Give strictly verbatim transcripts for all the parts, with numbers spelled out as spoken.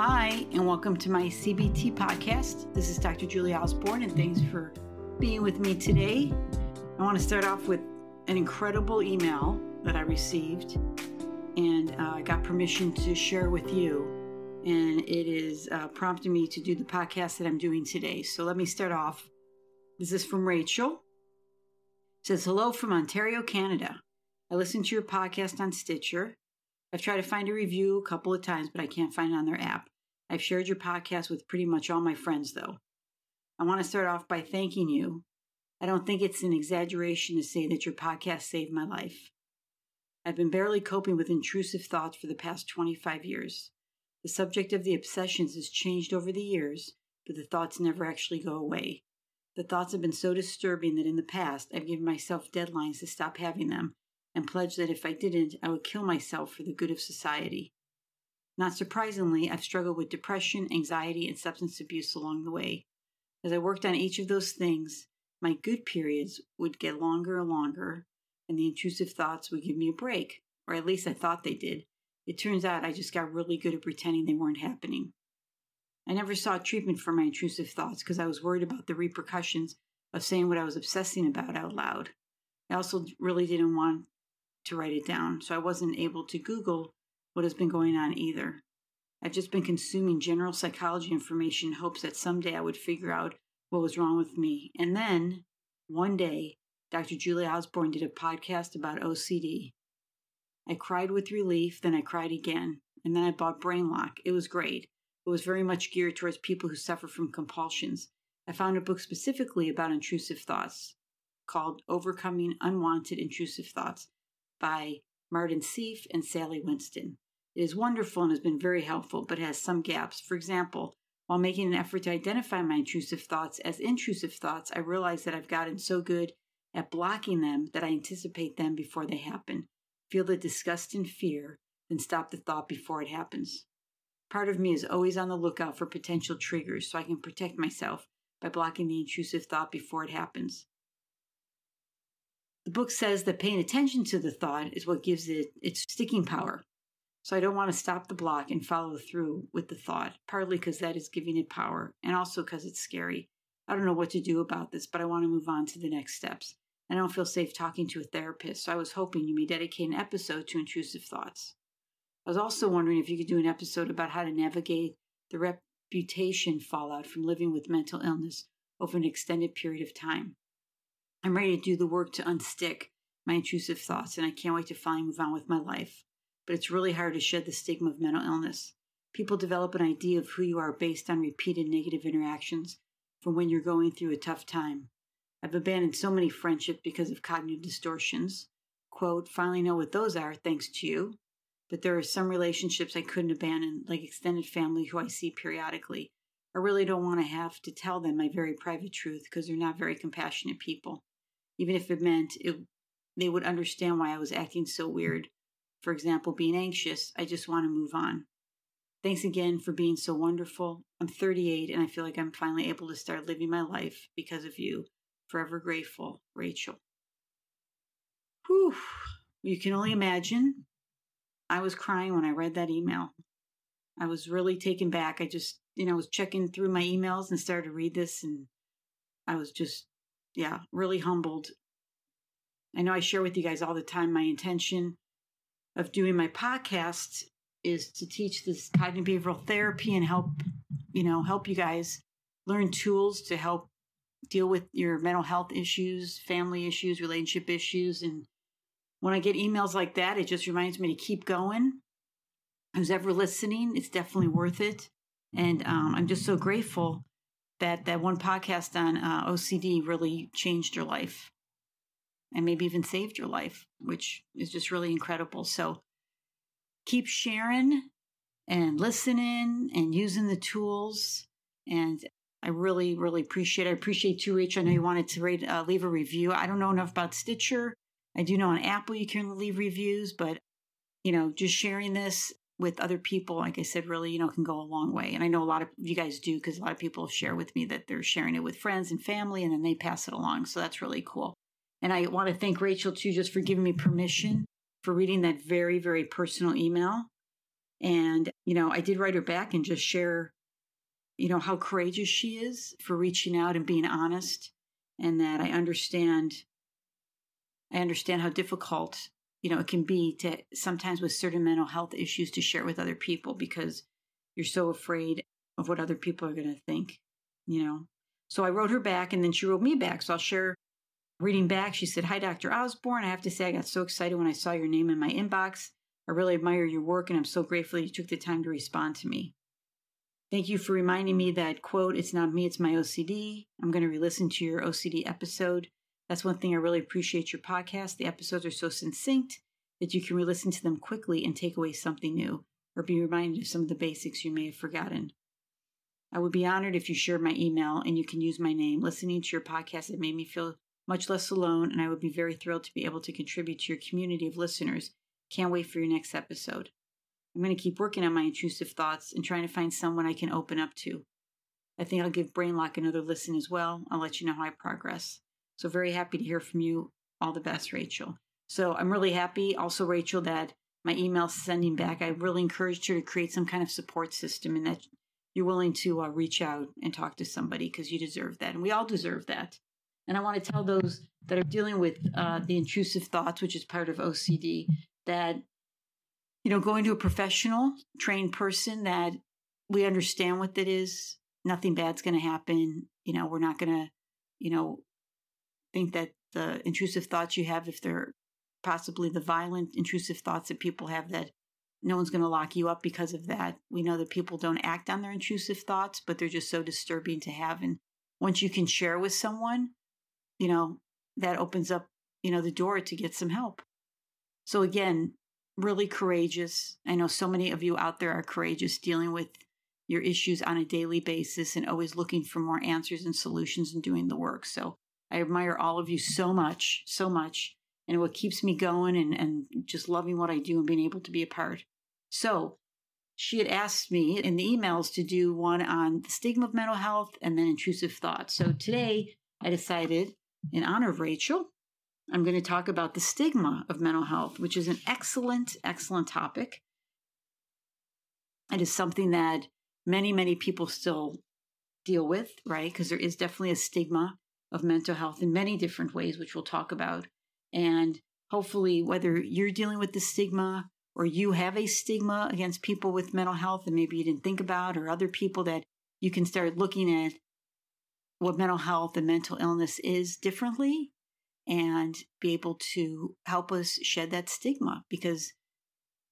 Hi, and welcome to my C B T podcast. This is Doctor Julie Osborn, and thanks for being with me today. I want to start off with an incredible email that I received, and uh, I got permission to share with you, and it is uh, prompting me to do the podcast that I'm doing today. So let me start off. This is from Rachel. It says, hello from Ontario, Canada. I listened to your podcast on Stitcher. I've tried to find a review a couple of times, but I can't find it on their app. I've shared your podcast with pretty much all my friends, though. I want to start off by thanking you. I don't think it's an exaggeration to say that your podcast saved my life. I've been barely coping with intrusive thoughts for the past twenty-five years. The subject of the obsessions has changed over the years, but the thoughts never actually go away. The thoughts have been so disturbing that in the past, I've given myself deadlines to stop having them, and pledged that if I didn't, I would kill myself for the good of society. Not surprisingly, I've struggled with depression, anxiety, and substance abuse along the way. As I worked on each of those things, my good periods would get longer and longer, and the intrusive thoughts would give me a break, or at least I thought they did. It turns out I just got really good at pretending they weren't happening. I never sought treatment for my intrusive thoughts because I was worried about the repercussions of saying what I was obsessing about out loud. I also really didn't want to write it down, so I wasn't able to Google what has been going on either. I've just been consuming general psychology information in hopes that someday I would figure out what was wrong with me. And then, one day, Doctor Julie Osborn did a podcast about O C D. I cried with relief, then I cried again, and then I bought Brain Lock. It was great. It was very much geared towards people who suffer from compulsions. I found a book specifically about intrusive thoughts called Overcoming Unwanted Intrusive Thoughts by Martin Seif and Sally Winston. It is wonderful and has been very helpful, but has some gaps. For example, while making an effort to identify my intrusive thoughts as intrusive thoughts, I realize that I've gotten so good at blocking them that I anticipate them before they happen, feel the disgust and fear, then stop the thought before it happens. Part of me is always on the lookout for potential triggers so I can protect myself by blocking the intrusive thought before it happens. The book says that paying attention to the thought is what gives it its sticking power. So I don't want to stop the block and follow through with the thought, partly because that is giving it power and also because it's scary. I don't know what to do about this, but I want to move on to the next steps. I don't feel safe talking to a therapist, so I was hoping you may dedicate an episode to intrusive thoughts. I was also wondering if you could do an episode about how to navigate the reputation fallout from living with mental illness over an extended period of time. I'm ready to do the work to unstick my intrusive thoughts, and I can't wait to finally move on with my life. But it's really hard to shed the stigma of mental illness. People develop an idea of who you are based on repeated negative interactions from when you're going through a tough time. I've abandoned so many friendships because of cognitive distortions. Quote, finally know what those are, thanks to you. But there are some relationships I couldn't abandon, like extended family who I see periodically. I really don't want to have to tell them my very private truth because they're not very compassionate people. Even if it meant it, they would understand why I was acting so weird. For example, being anxious, I just want to move on. Thanks again for being so wonderful. I'm thirty-eight and I feel like I'm finally able to start living my life because of you. Forever grateful, Rachel. Whew. You can only imagine. I was crying when I read that email. I was really taken back. I just, you know, was checking through my emails and started to read this, and I was just Yeah, really humbled. I know I share with you guys all the time my intention of doing my podcast is to teach this cognitive behavioral therapy and help, you know, help you guys learn tools to help deal with your mental health issues, family issues, relationship issues. And when I get emails like that, it just reminds me to keep going. Who's ever listening, it's definitely worth it. And um, I'm just so grateful that that one podcast on uh, O C D really changed your life and maybe even saved your life, which is just really incredible. So keep sharing and listening and using the tools. And I really, really appreciate it. I appreciate you, Rachel. I know you wanted to rate, uh, leave a review. I don't know enough about Stitcher. I do know on Apple you can leave reviews, but, you know, just sharing this with other people, like I said, really, you know, can go a long way. And I know a lot of you guys do because a lot of people share with me that they're sharing it with friends and family, and then they pass it along. So that's really cool. And I want to thank Rachel, too, just for giving me permission for reading that very, very personal email. And, you know, I did write her back and just share, you know, how courageous she is for reaching out and being honest, and that I understand, I understand how difficult, you know, it can be to sometimes with certain mental health issues to share with other people because you're so afraid of what other people are going to think, you know. So I wrote her back and then she wrote me back. So I'll share reading back. She said, "Hi, Doctor Osborn. I have to say, I got so excited when I saw your name in my inbox. I really admire your work and I'm so grateful you took the time to respond to me. Thank you for reminding me that, quote, it's not me, it's my O C D. I'm going to re-listen to your O C D episode. That's one thing I really appreciate your podcast. The episodes are so succinct that you can re-listen to them quickly and take away something new or be reminded of some of the basics you may have forgotten. I would be honored if you shared my email and you can use my name. Listening to your podcast, it made me feel much less alone, and I would be very thrilled to be able to contribute to your community of listeners. Can't wait for your next episode. I'm going to keep working on my intrusive thoughts and trying to find someone I can open up to. I think I'll give Brain Lock another listen as well. I'll let you know how I progress. So very happy to hear from you. All the best, Rachel." So I'm really happy also, Rachel, that my email sending back, I really encouraged her to create some kind of support system and that you're willing to uh, reach out and talk to somebody because you deserve that. And we all deserve that. And I want to tell those that are dealing with uh, the intrusive thoughts, which is part of O C D, that, you know, going to a professional, trained person that we understand what that is, nothing bad's going to happen. You know, we're not going to, you know, think that the intrusive thoughts you have, if they're possibly the violent intrusive thoughts that people have, that no one's going to lock you up because of that. We know that people don't act on their intrusive thoughts, but they're just so disturbing to have. And once you can share with someone, you know, that opens up, you know, the door to get some help. So again, really courageous. I know so many of you out there are courageous, dealing with your issues on a daily basis and always looking for more answers and solutions and doing the work. So I admire all of you so much, so much. And what keeps me going and, and just loving what I do and being able to be a part. So she had asked me in the emails to do one on the stigma of mental health and then intrusive thoughts. So today I decided, in honor of Rachel, I'm going to talk about the stigma of mental health, which is an excellent, excellent topic. It is something that many, many people still deal with, right? Because there is definitely a stigma of mental health in many different ways, which we'll talk about. And hopefully, whether you're dealing with the stigma or you have a stigma against people with mental health and maybe you didn't think about, or other people, that you can start looking at what mental health and mental illness is differently and be able to help us shed that stigma. Because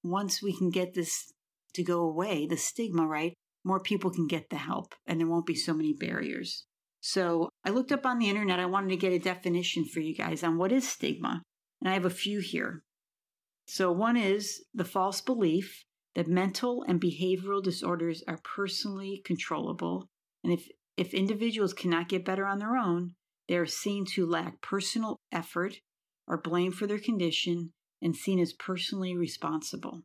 once we can get this to go away, the stigma, right, more people can get the help and there won't be so many barriers. So I looked up on the internet, I wanted to get a definition for you guys on what is stigma. And I have a few here. So one is the false belief that mental and behavioral disorders are personally controllable. And if, if individuals cannot get better on their own, they are seen to lack personal effort, are blamed for their condition, and seen as personally responsible.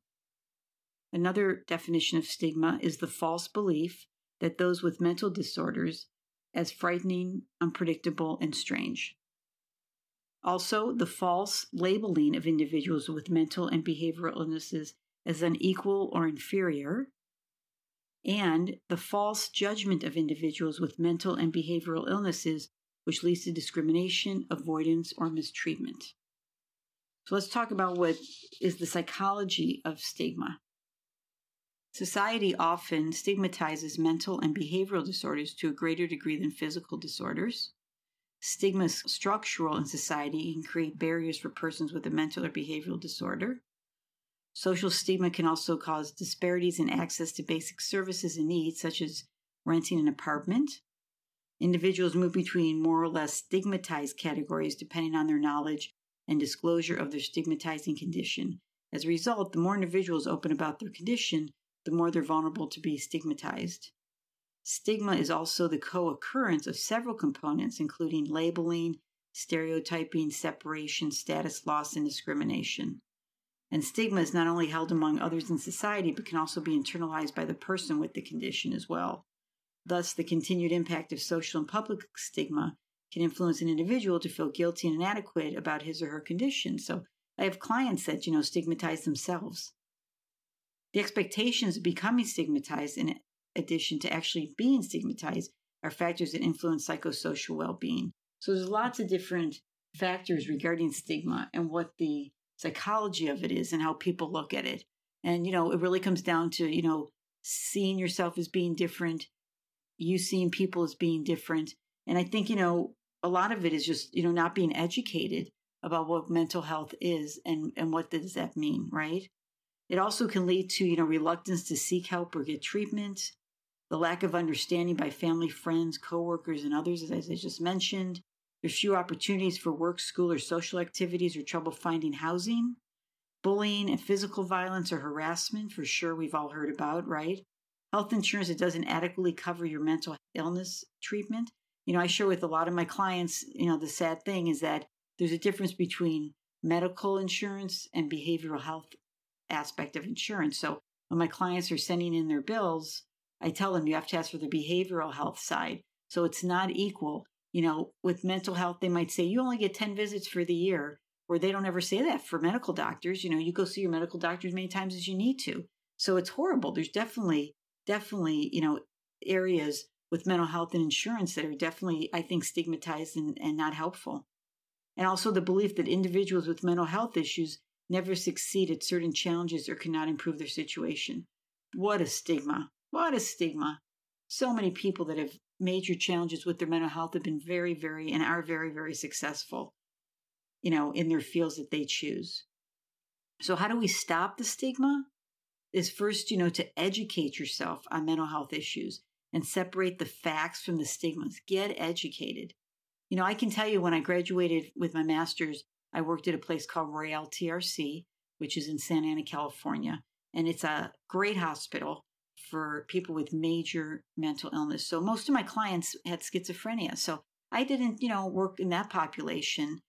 Another definition of stigma is the false belief that those with mental disorders as frightening, unpredictable, and strange. Also, the false labeling of individuals with mental and behavioral illnesses as unequal or inferior, and the false judgment of individuals with mental and behavioral illnesses, which leads to discrimination, avoidance, or mistreatment. So let's talk about what is the psychology of stigma. Society often stigmatizes mental and behavioral disorders to a greater degree than physical disorders. Stigma is structural in society and create barriers for persons with a mental or behavioral disorder. Social stigma can also cause disparities in access to basic services and needs, such as renting an apartment. Individuals move between more or less stigmatized categories depending on their knowledge and disclosure of their stigmatizing condition. As a result, the more individuals open about their condition, the more they're vulnerable to be stigmatized. Stigma is also the co-occurrence of several components, including labeling, stereotyping, separation, status loss, and discrimination. And stigma is not only held among others in society, but can also be internalized by the person with the condition as well. Thus, the continued impact of social and public stigma can influence an individual to feel guilty and inadequate about his or her condition. So I have clients that, you know, stigmatize themselves. The expectations of becoming stigmatized, in addition to actually being stigmatized, are factors that influence psychosocial well-being. So there's lots of different factors regarding stigma and what the psychology of it is and how people look at it. And, you know, it really comes down to, you know, seeing yourself as being different, you seeing people as being different. And I think, you know, a lot of it is just, you know, not being educated about what mental health is and, and what does that mean, right? It also can lead to, you know, reluctance to seek help or get treatment, the lack of understanding by family, friends, coworkers, and others, as I just mentioned. There's few opportunities for work, school, or social activities, or trouble finding housing. Bullying and physical violence or harassment, for sure, we've all heard about, right? Health insurance that doesn't adequately cover your mental illness treatment. You know, I share with a lot of my clients, you know, the sad thing is that there's a difference between medical insurance and behavioral health aspect of insurance. So when my clients are sending in their bills, I tell them you have to ask for the behavioral health side. So it's not equal. You know, with mental health, they might say you only get ten visits for the year, or they don't ever say that for medical doctors. You know, you go see your medical doctor as many times as you need to. So it's horrible. There's definitely, definitely, you know, areas with mental health and insurance that are definitely, I think, stigmatized and, and not helpful. And also the belief that individuals with mental health issues never succeed at certain challenges or cannot improve their situation. What a stigma. What a stigma. So many people that have major challenges with their mental health have been very, very, and are very, very successful, you know, in their fields that they choose. So how do we stop the stigma? Is first, you know, to educate yourself on mental health issues and separate the facts from the stigmas. Get educated. You know, I can tell you when I graduated with my master's, I worked at a place called Royal T R C, which is in Santa Ana, California. And it's a great hospital for people with major mental illness. So most of my clients had schizophrenia. So I didn't, you know, work in that population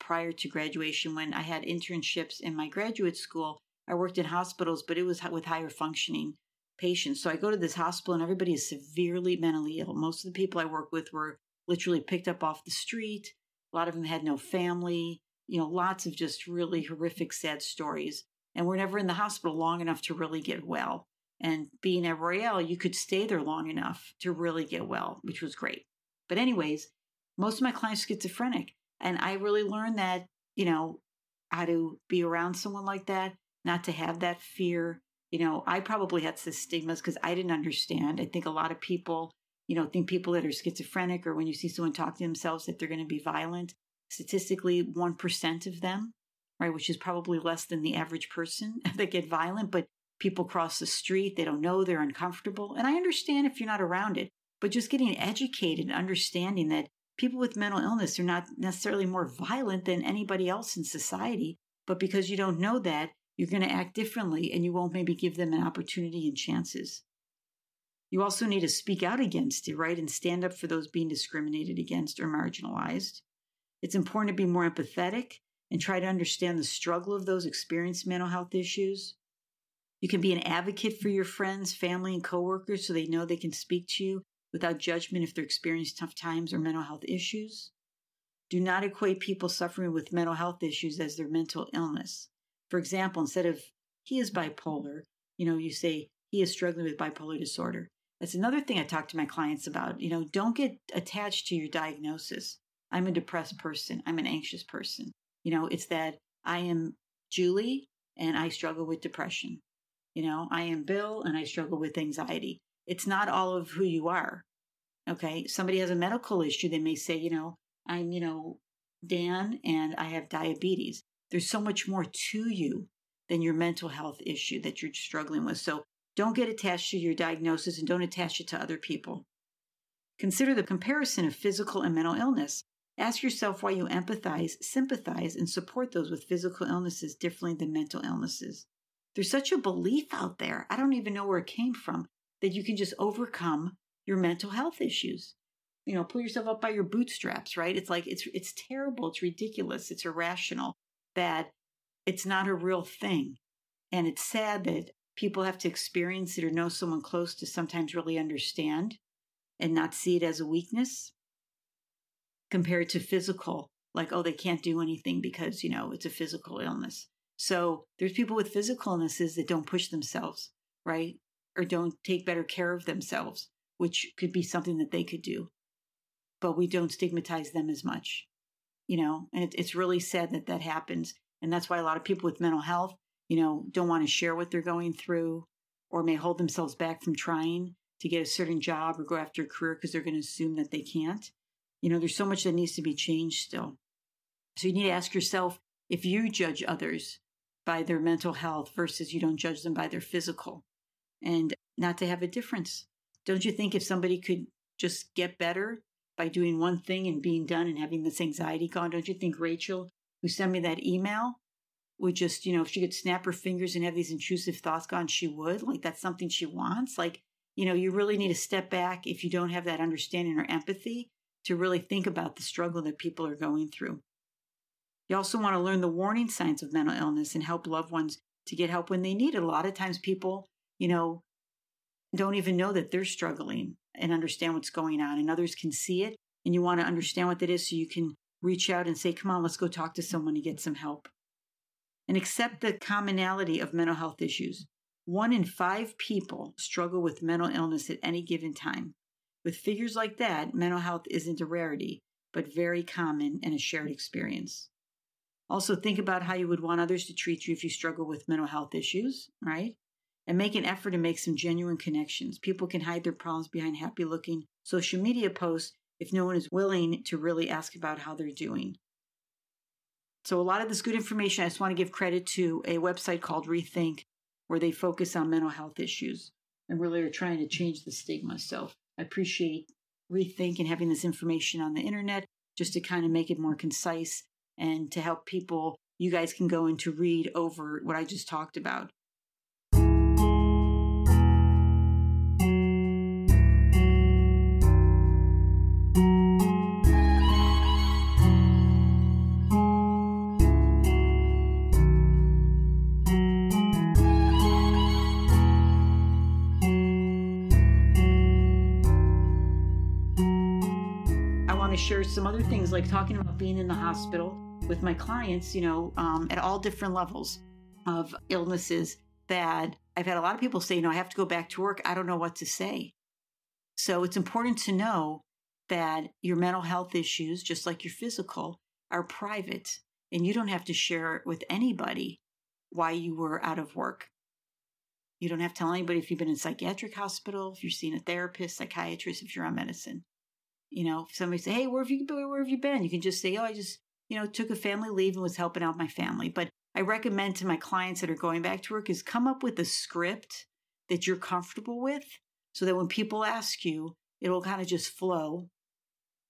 prior to graduation. When I had internships in my graduate school, I worked in hospitals, but it was with higher functioning patients. So I go to this hospital and everybody is severely mentally ill. Most of the people I work with were literally picked up off the street. A lot of them had no family, you know, lots of just really horrific, sad stories. And we're never in the hospital long enough to really get well. And being at Royale, you could stay there long enough to really get well, which was great. But anyways, most of my clients are schizophrenic. And I really learned that, you know, how to be around someone like that, not to have that fear. You know, I probably had some stigmas because I didn't understand. I think a lot of people, you know, think people that are schizophrenic, or when you see someone talk to themselves, that they're going to be violent. Statistically, one percent of them, right, which is probably less than the average person that get violent, but people cross the street, they don't know, they're uncomfortable. And I understand if you're not around it, but just getting educated and understanding that people with mental illness are not necessarily more violent than anybody else in society, but because you don't know that, you're going to act differently and you won't maybe give them an opportunity and chances. You also need to speak out against it, right? And stand up for those being discriminated against or marginalized. It's important to be more empathetic and try to understand the struggle of those experiencing mental health issues. You can be an advocate for your friends, family, and coworkers so they know they can speak to you without judgment if they're experiencing tough times or mental health issues. Do not equate people suffering with mental health issues as their mental illness. For example, instead of he is bipolar, you know, you say he is struggling with bipolar disorder. That's another thing I talk to my clients about. You know, don't get attached to your diagnosis. I'm a depressed person. I'm an anxious person. You know, it's that I am Julie and I struggle with depression. You know, I am Bill and I struggle with anxiety. It's not all of who you are. Okay. Somebody has a medical issue. They may say, you know, I'm, you know, Dan and I have diabetes. There's so much more to you than your mental health issue that you're struggling with. So don't get attached to your diagnosis and don't attach it to other people. Consider the comparison of physical and mental illness. Ask yourself why you empathize, sympathize, and support those with physical illnesses differently than mental illnesses. There's such a belief out there, I don't even know where it came from, that you can just overcome your mental health issues. You know, pull yourself up by your bootstraps, right? It's like, it's it's terrible, it's ridiculous, it's irrational, that it's not a real thing. And it's sad that people have to experience it or know someone close to sometimes really understand and not see it as a weakness. Compared to physical, like, oh, they can't do anything because, you know, it's a physical illness. So there's people with physical illnesses that don't push themselves, right? Or don't take better care of themselves, which could be something that they could do. But we don't stigmatize them as much, you know, and it, it's really sad that that happens. And that's why a lot of people with mental health, you know, don't want to share what they're going through, or may hold themselves back from trying to get a certain job or go after a career because they're going to assume that they can't. You know, there's so much that needs to be changed still. So you need to ask yourself if you judge others by their mental health versus you don't judge them by their physical, and not to have a difference. Don't you think if somebody could just get better by doing one thing and being done and having this anxiety gone, don't you think Rachel, who sent me that email, would just, you know, if she could snap her fingers and have these intrusive thoughts gone, she would? Like, that's something she wants. Like, you know, you really need to step back if you don't have that understanding or empathy to really think about the struggle that people are going through. You also want to learn the warning signs of mental illness and help loved ones to get help when they need it. A lot of times people, you know, don't even know that they're struggling and understand what's going on, and others can see it. And you want to understand what that is so you can reach out and say, come on, let's go talk to someone to get some help. And accept the commonality of mental health issues. One in five people struggle with mental illness at any given time. With figures like that, mental health isn't a rarity, but very common and a shared experience. Also, think about how you would want others to treat you if you struggle with mental health issues, right? And make an effort to make some genuine connections. People can hide their problems behind happy-looking social media posts if no one is willing to really ask about how they're doing. So a lot of this good information, I just want to give credit to a website called Rethink, where they focus on mental health issues and really are trying to change the stigma. So I appreciate Rethink and having this information on the internet just to kind of make it more concise and to help people. You guys can go in to read over what I just talked about. Share some other things, like talking about being in the hospital with my clients, you know, um, at all different levels of illnesses, that I've had a lot of people say, you know, I have to go back to work. I don't know what to say. So it's important to know that your mental health issues, just like your physical, are private, and you don't have to share with anybody why you were out of work. You don't have to tell anybody if you've been in a psychiatric hospital, if you're seeing a therapist, psychiatrist, if you're on medicine. You know, if somebody say, hey, where have you been? Where have you been? You can just say, oh, I just, you know, took a family leave and was helping out my family. But I recommend to my clients that are going back to work is come up with a script that you're comfortable with, so that when people ask you, it'll kind of just flow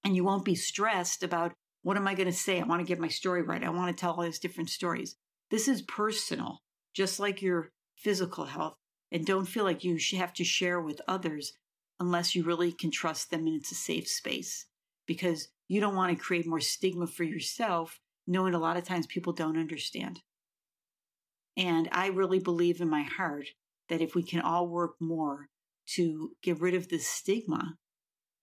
and you won't be stressed about, what am I going to say? I want to get my story right. I want to tell all these different stories. This is personal, just like your physical health. And don't feel like you have to share with others unless you really can trust them and it's a safe space, because you don't want to create more stigma for yourself, knowing a lot of times people don't understand. And I really believe in my heart that if we can all work more to get rid of this stigma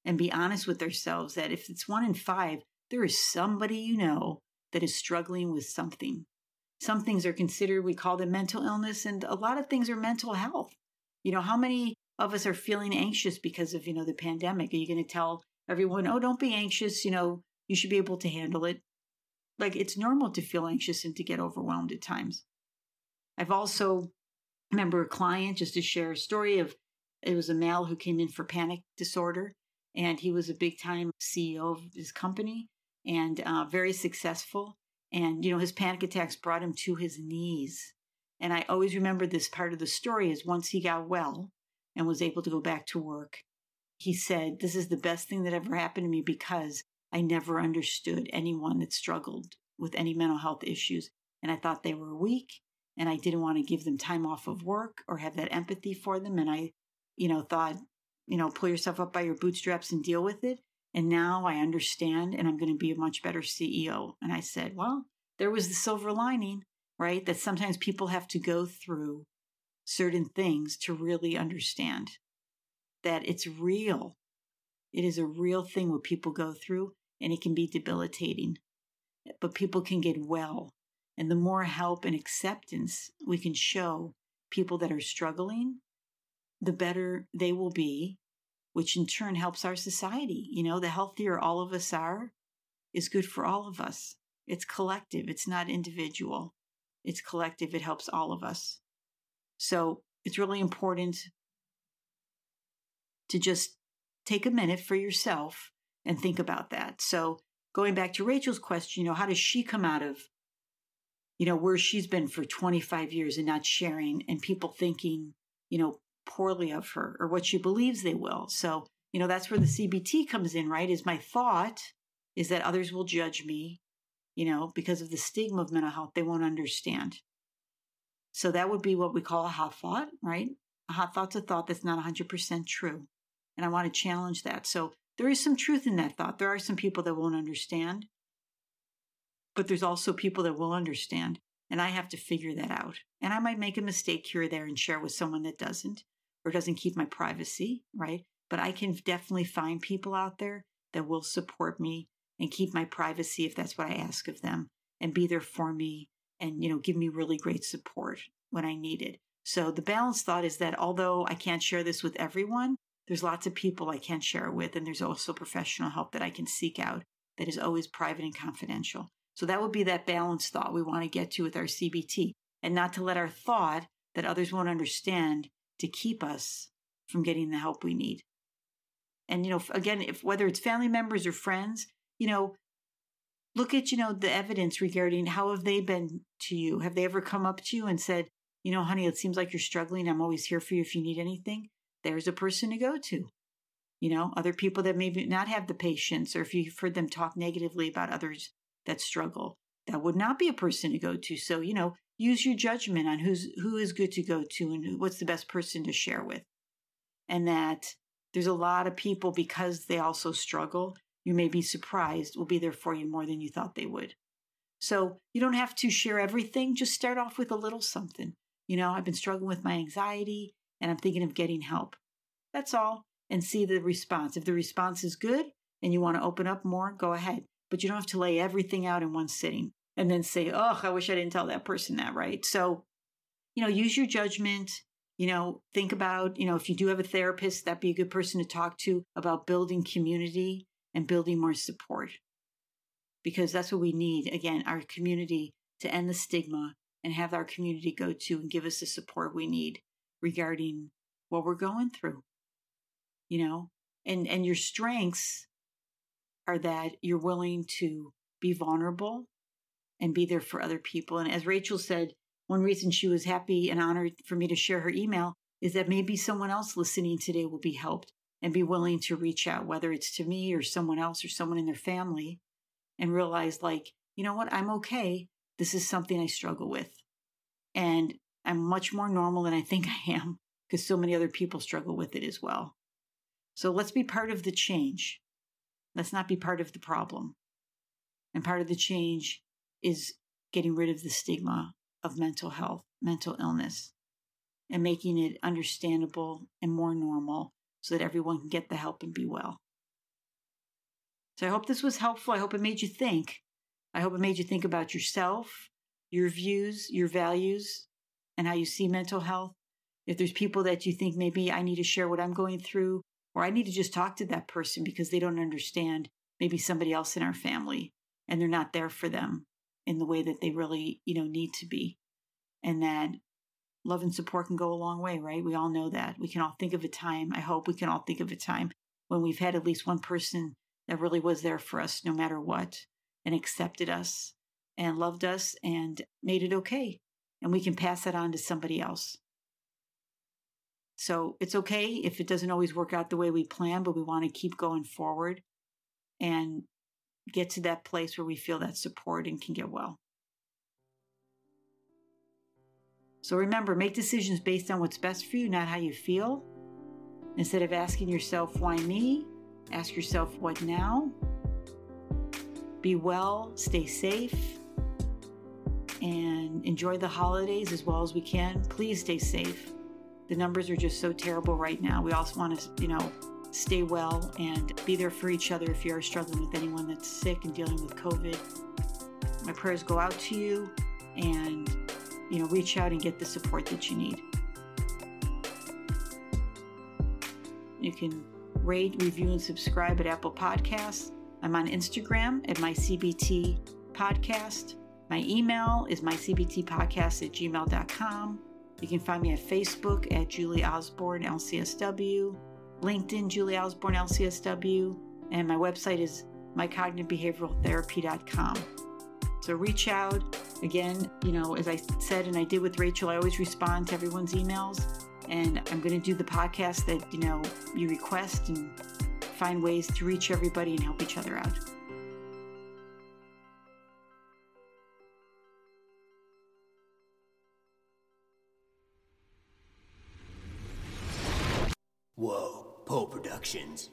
and be honest with ourselves, that if it's one in five, there is somebody you know that is struggling with something. Some things are considered, we call them mental illness, and a lot of things are mental health. You know, how many of us are feeling anxious because of, you know, the pandemic? Are you going to tell everyone, oh, don't be anxious, you know, you should be able to handle it? Like, it's normal to feel anxious and to get overwhelmed at times. I've also remember a client, just to share a story of, it was a male who came in for panic disorder, and he was a big time C E O of his company and uh, very successful. And, you know, his panic attacks brought him to his knees. And I always remember this part of the story is once he got well and was able to go back to work, he said, this is the best thing that ever happened to me, because I never understood anyone that struggled with any mental health issues. And I thought they were weak, and I didn't want to give them time off of work or have that empathy for them. And I, you know, thought, you know, pull yourself up by your bootstraps and deal with it. And now I understand, and I'm going to be a much better C E O. And I said, well, there was the silver lining, right? That sometimes people have to go through certain things to really understand that it's real. It is a real thing what people go through, and it can be debilitating, but people can get well. And the more help and acceptance we can show people that are struggling, the better they will be, which in turn helps our society. You know, the healthier all of us are is good for all of us. It's collective. It's not individual. It's collective. It helps all of us. So it's really important to just take a minute for yourself and think about that. So going back to Rachel's question, you know, how does she come out of, you know, where she's been for twenty-five years and not sharing and people thinking, you know, poorly of her or what she believes they will. So, you know, that's where the C B T comes in, right? Is my thought is that others will judge me, you know, because of the stigma of mental health, they won't understand. So that would be what we call a hot thought, right? A hot thought's a thought that's not one hundred percent true. And I want to challenge that. So there is some truth in that thought. There are some people that won't understand, but there's also people that will understand. And I have to figure that out. And I might make a mistake here or there and share with someone that doesn't or doesn't keep my privacy, right? But I can definitely find people out there that will support me and keep my privacy if that's what I ask of them and be there for me and, you know, give me really great support when I need it. So the balanced thought is that although I can't share this with everyone, there's lots of people I can share it with, and there's also professional help that I can seek out that is always private and confidential. So that would be that balanced thought we want to get to with our C B T, and not to let our thought that others won't understand to keep us from getting the help we need. And, you know, again, if whether it's family members or friends, you know, look at, you know, the evidence regarding how have they been to you? Have they ever come up to you and said, you know, honey, it seems like you're struggling. I'm always here for you if you need anything. There's a person to go to, you know, other people that maybe not have the patience, or if you've heard them talk negatively about others that struggle, that would not be a person to go to. So, you know, use your judgment on who's, who is good to go to and what's the best person to share with. And that there's a lot of people, because they also struggle, you may be surprised, will be there for you more than you thought they would. So you don't have to share everything. Just start off with a little something. You know, I've been struggling with my anxiety and I'm thinking of getting help. That's all. And see the response. If the response is good and you want to open up more, go ahead. But you don't have to lay everything out in one sitting and then say, oh, I wish I didn't tell that person that, right? So, you know, use your judgment, you know, think about, you know, if you do have a therapist, that'd be a good person to talk to about building community and building more support. Because that's what we need, again, our community to end the stigma and have our community go to and give us the support we need regarding what we're going through, you know, and, and your strengths are that you're willing to be vulnerable and be there for other people. And as Rachel said, one reason she was happy and honored for me to share her email is that maybe someone else listening today will be helped and be willing to reach out, whether it's to me or someone else or someone in their family, and realize, like, you know what, I'm okay. This is something I struggle with. And I'm much more normal than I think I am, because so many other people struggle with it as well. So let's be part of the change. Let's not be part of the problem. And part of the change is getting rid of the stigma of mental health, mental illness, and making it understandable and more normal so that everyone can get the help and be well. So I hope this was helpful. I hope it made you think. I hope it made you think about yourself, your views, your values, and how you see mental health. If there's people that you think maybe I need to share what I'm going through, or I need to just talk to that person because they don't understand maybe somebody else in our family and they're not there for them in the way that they really, you know, need to be. And that love and support can go a long way, right? We all know that. We can all think of a time. I hope we can all think of a time when we've had at least one person that really was there for us no matter what, and accepted us and loved us and made it okay. And we can pass that on to somebody else. So it's okay if it doesn't always work out the way we plan, but we want to keep going forward and get to that place where we feel that support and can get well. So remember, make decisions based on what's best for you, not how you feel. Instead of asking yourself, why me? Ask yourself, what now? Be well, stay safe, and enjoy the holidays as well as we can. Please stay safe. The numbers are just so terrible right now. We also want to, you know, stay well and be there for each other if you are struggling with anyone that's sick and dealing with COVID. My prayers go out to you, and, you know, reach out and get the support that you need. You can rate, review, and subscribe at Apple Podcasts. I'm on Instagram at My C B T Podcast. My email is my c b t podcast at gmail dot com. You can find me at Facebook at Julie Osborn, L C S W, LinkedIn, Julie Osborn, L C S W, and my website is my cognitive behavioral therapy dot com. So reach out. Again, you know, as I said, and I did with Rachel, I always respond to everyone's emails, and I'm going to do the podcast that, you know, you request and find ways to reach everybody and help each other out. Whoa, Pole Productions.